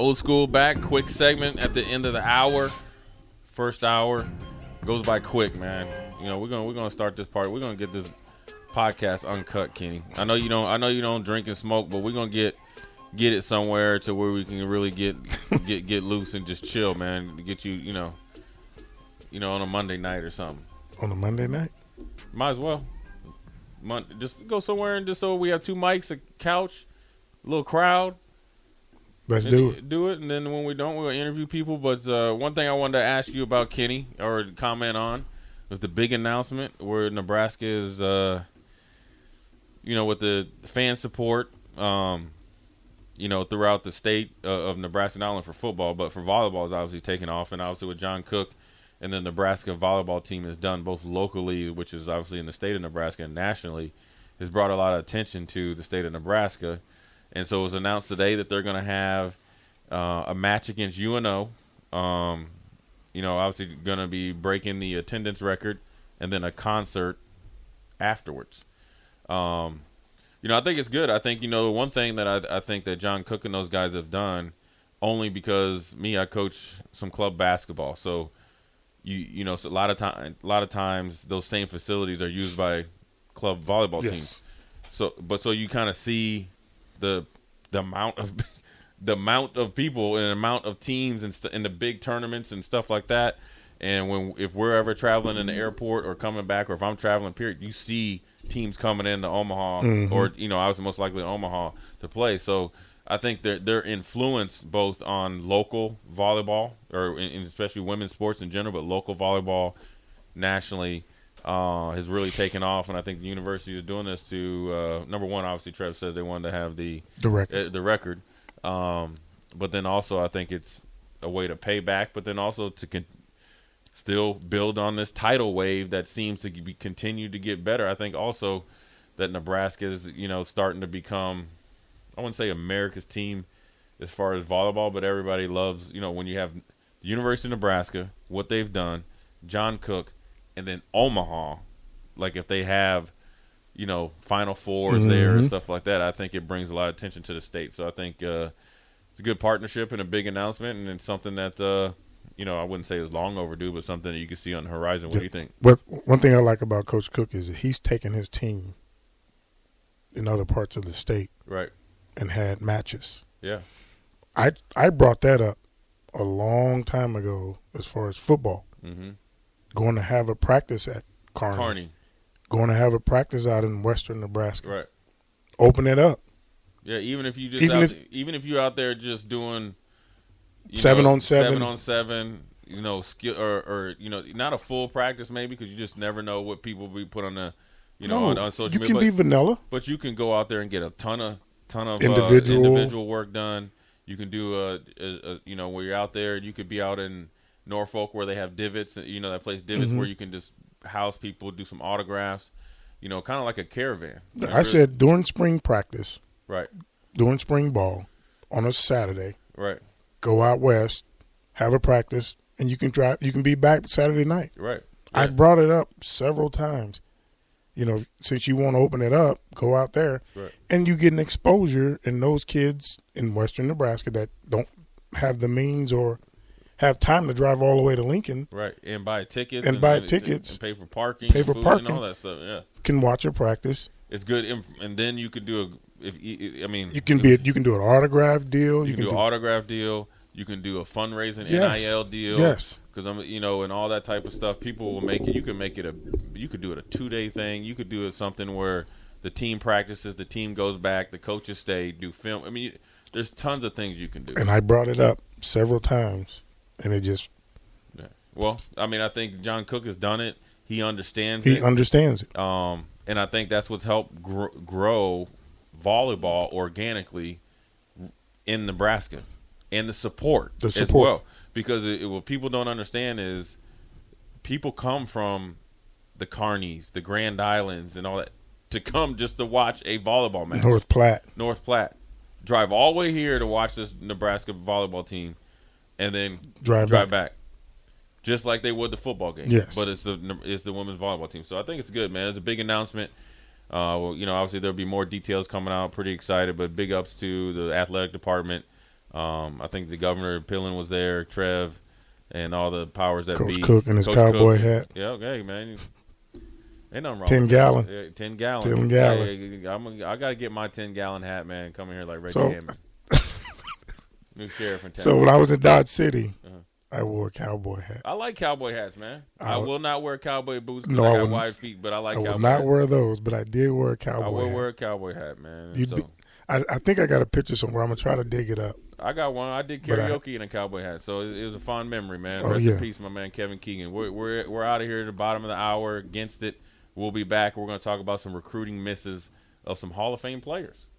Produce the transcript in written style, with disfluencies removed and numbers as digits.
Old School back, quick segment at the end of the hour. First hour goes by quick, man. You know, we're gonna start this part. We're gonna get this podcast uncut, Kenny. I know you don't drink and smoke, but we're gonna get it somewhere to where we can really get loose and just chill, man. Get you know, on a Monday night or something. On a Monday night? Might as well. Just go somewhere and just so we have two mics, a couch, a little crowd. Let's do it. Do it, and then when we don't, we'll interview people. But one thing I wanted to ask you about, Kenny, or comment on, was the big announcement where Nebraska is, with the fan support, throughout the state of Nebraska, not only for football, but for volleyball is obviously taking off. And obviously with John Cook and the Nebraska volleyball team has done both locally, which is obviously in the state of Nebraska, and nationally, has brought a lot of attention to the state of Nebraska. And so it was announced today that they're going to have a match against UNO. Obviously going to be breaking the attendance record, and then a concert afterwards. I think it's good. I think, the one thing that I think that John Cook and those guys have done, only because I coach some club basketball. So, so a lot of times those same facilities are used by club volleyball teams. So you kind of see the amount of people and amount of teams and in the big tournaments and stuff like that. And if we're ever traveling in the airport or coming back, or if I'm traveling, period, you see teams coming into Omaha, mm-hmm. or I was most likely in Omaha to play. So I think they're influenced both on local volleyball, or in especially women's sports in general, but local volleyball nationally has really taken off, and I think the university is doing this to number one. Obviously, Trev said they wanted to have the record, but then also I think it's a way to pay back, but then also to still build on this tidal wave that seems to be continued to get better. I think also that Nebraska is starting to become, I wouldn't say America's team as far as volleyball, but everybody loves, when you have the University of Nebraska, what they've done, John Cook, and then Omaha, like if they have, Final Fours mm-hmm. there and stuff like that, I think it brings a lot of attention to the state. So I think it's a good partnership and a big announcement, and it's something that, I wouldn't say is long overdue, but something that you can see on the horizon. What do you think? Well, one thing I like about Coach Cook is that he's taken his team in other parts of the state. Right. And had matches. Yeah. I brought that up a long time ago as far as football. Mm-hmm. Going to have a practice at Kearney. Going to have a practice out in western Nebraska. Right. Open it up. Yeah, even if you're out there just doing 7-on-7. 7-on-7, skill or not a full practice maybe, because you just never know what people will be put on the on social media. You can be vanilla. But you can go out there and get a ton of individual work done. You can do where you're out there, you could be out in Norfolk where they have divots, that place divots mm-hmm. where you can just house people, do some autographs, kind of like a caravan. I said during spring practice, right? During spring ball on a Saturday, right? Go out west, have a practice, and you can drive. You can be back Saturday night, right? Yeah. I brought it up several times. Since you want to open it up, go out there, right. And you get an exposure in those kids in western Nebraska that don't have the means or have time to drive all the way to Lincoln. Right, and buy tickets. And pay for parking. And all that stuff, yeah. Can watch a practice. It's good, and then you could do you can do an autograph deal. You can do a fundraising NIL deal. Yes. Because and all that type of stuff, people will make it. You could do it a 2-day thing. You could do it something where the team practices, the team goes back, the coaches stay, do film. There's tons of things you can do. And I brought it up several times, and it just. Yeah. Well, I think John Cook has done it. He understands it. And I think that's what's helped grow volleyball organically in Nebraska. And the support as well, because what people don't understand is people come from the Kearneys, the Grand Islands, and all that to come just to watch a volleyball match. North Platte, drive all the way here to watch this Nebraska volleyball team, and then drive back, just like they would the football game. Yes, but it's the women's volleyball team. So I think it's good, man. It's a big announcement. Obviously there'll be more details coming out. Pretty excited, but big ups to the athletic department. I think the governor of Pillen was there, Trev, and all the powers that be. Coach Cook in his cowboy hat. Yeah, okay, man. Ain't nothing wrong 10-gallon. 10-gallon. 10-gallon. I got to get my 10-gallon hat, man. Coming here like Reggie Hammond. New sheriff in town. So when I was in Dodge City, I wore a cowboy hat. I like cowboy hats, man. I will not wear cowboy boots because I got wide feet, but I like cowboy hats. I will not wear those, but I did wear a cowboy hat. I will wear a cowboy hat, man. I think I got a picture somewhere. I'm going to try to dig it up. I got one. I did karaoke in a cowboy hat, so it was a fond memory, man. Rest in peace, my man, Kevin Keegan. We're out of here at the bottom of the hour. Against it. We'll be back. We're going to talk about some recruiting misses of some Hall of Fame players.